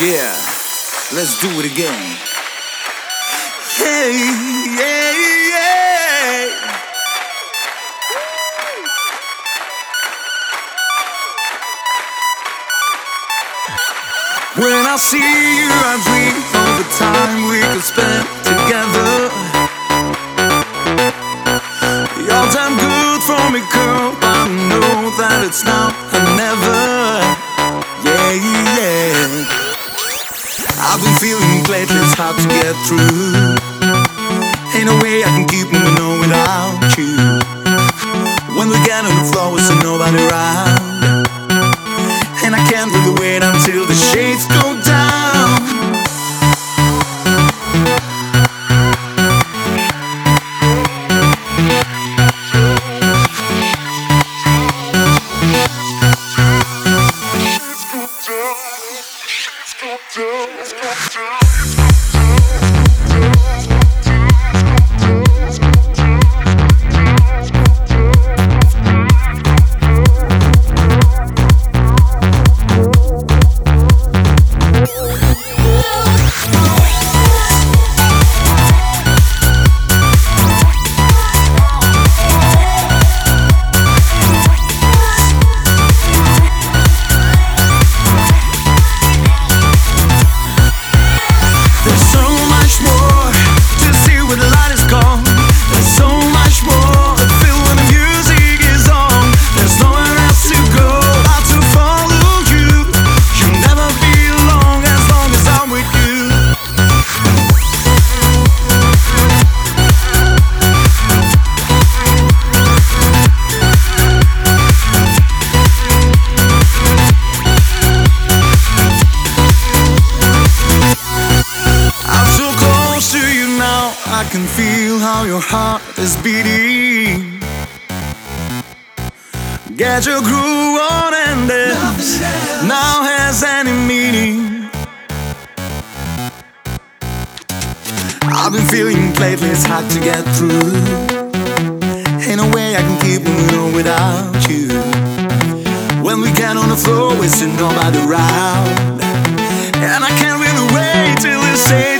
Yeah, let's do it again. Hey, yeah, yeah. When I see you, I dream of the time we could spend together. You're damn good for me, girl. I know that it's now or never. Yeah, yeah. I've been feeling lately it's hard to get through. Ain't no way I can keep moving on without you. When we get on the floor, we see nobody around, and I can't really wait until the shades go down. I can feel how your heart is beating. Get your groove on and dance. Now has any meaning. I've been feeling lately it's hard to get through. Ain't no way I can keep moving on without you. When we get on the floor, we see nobody around, and I can't really wait till you say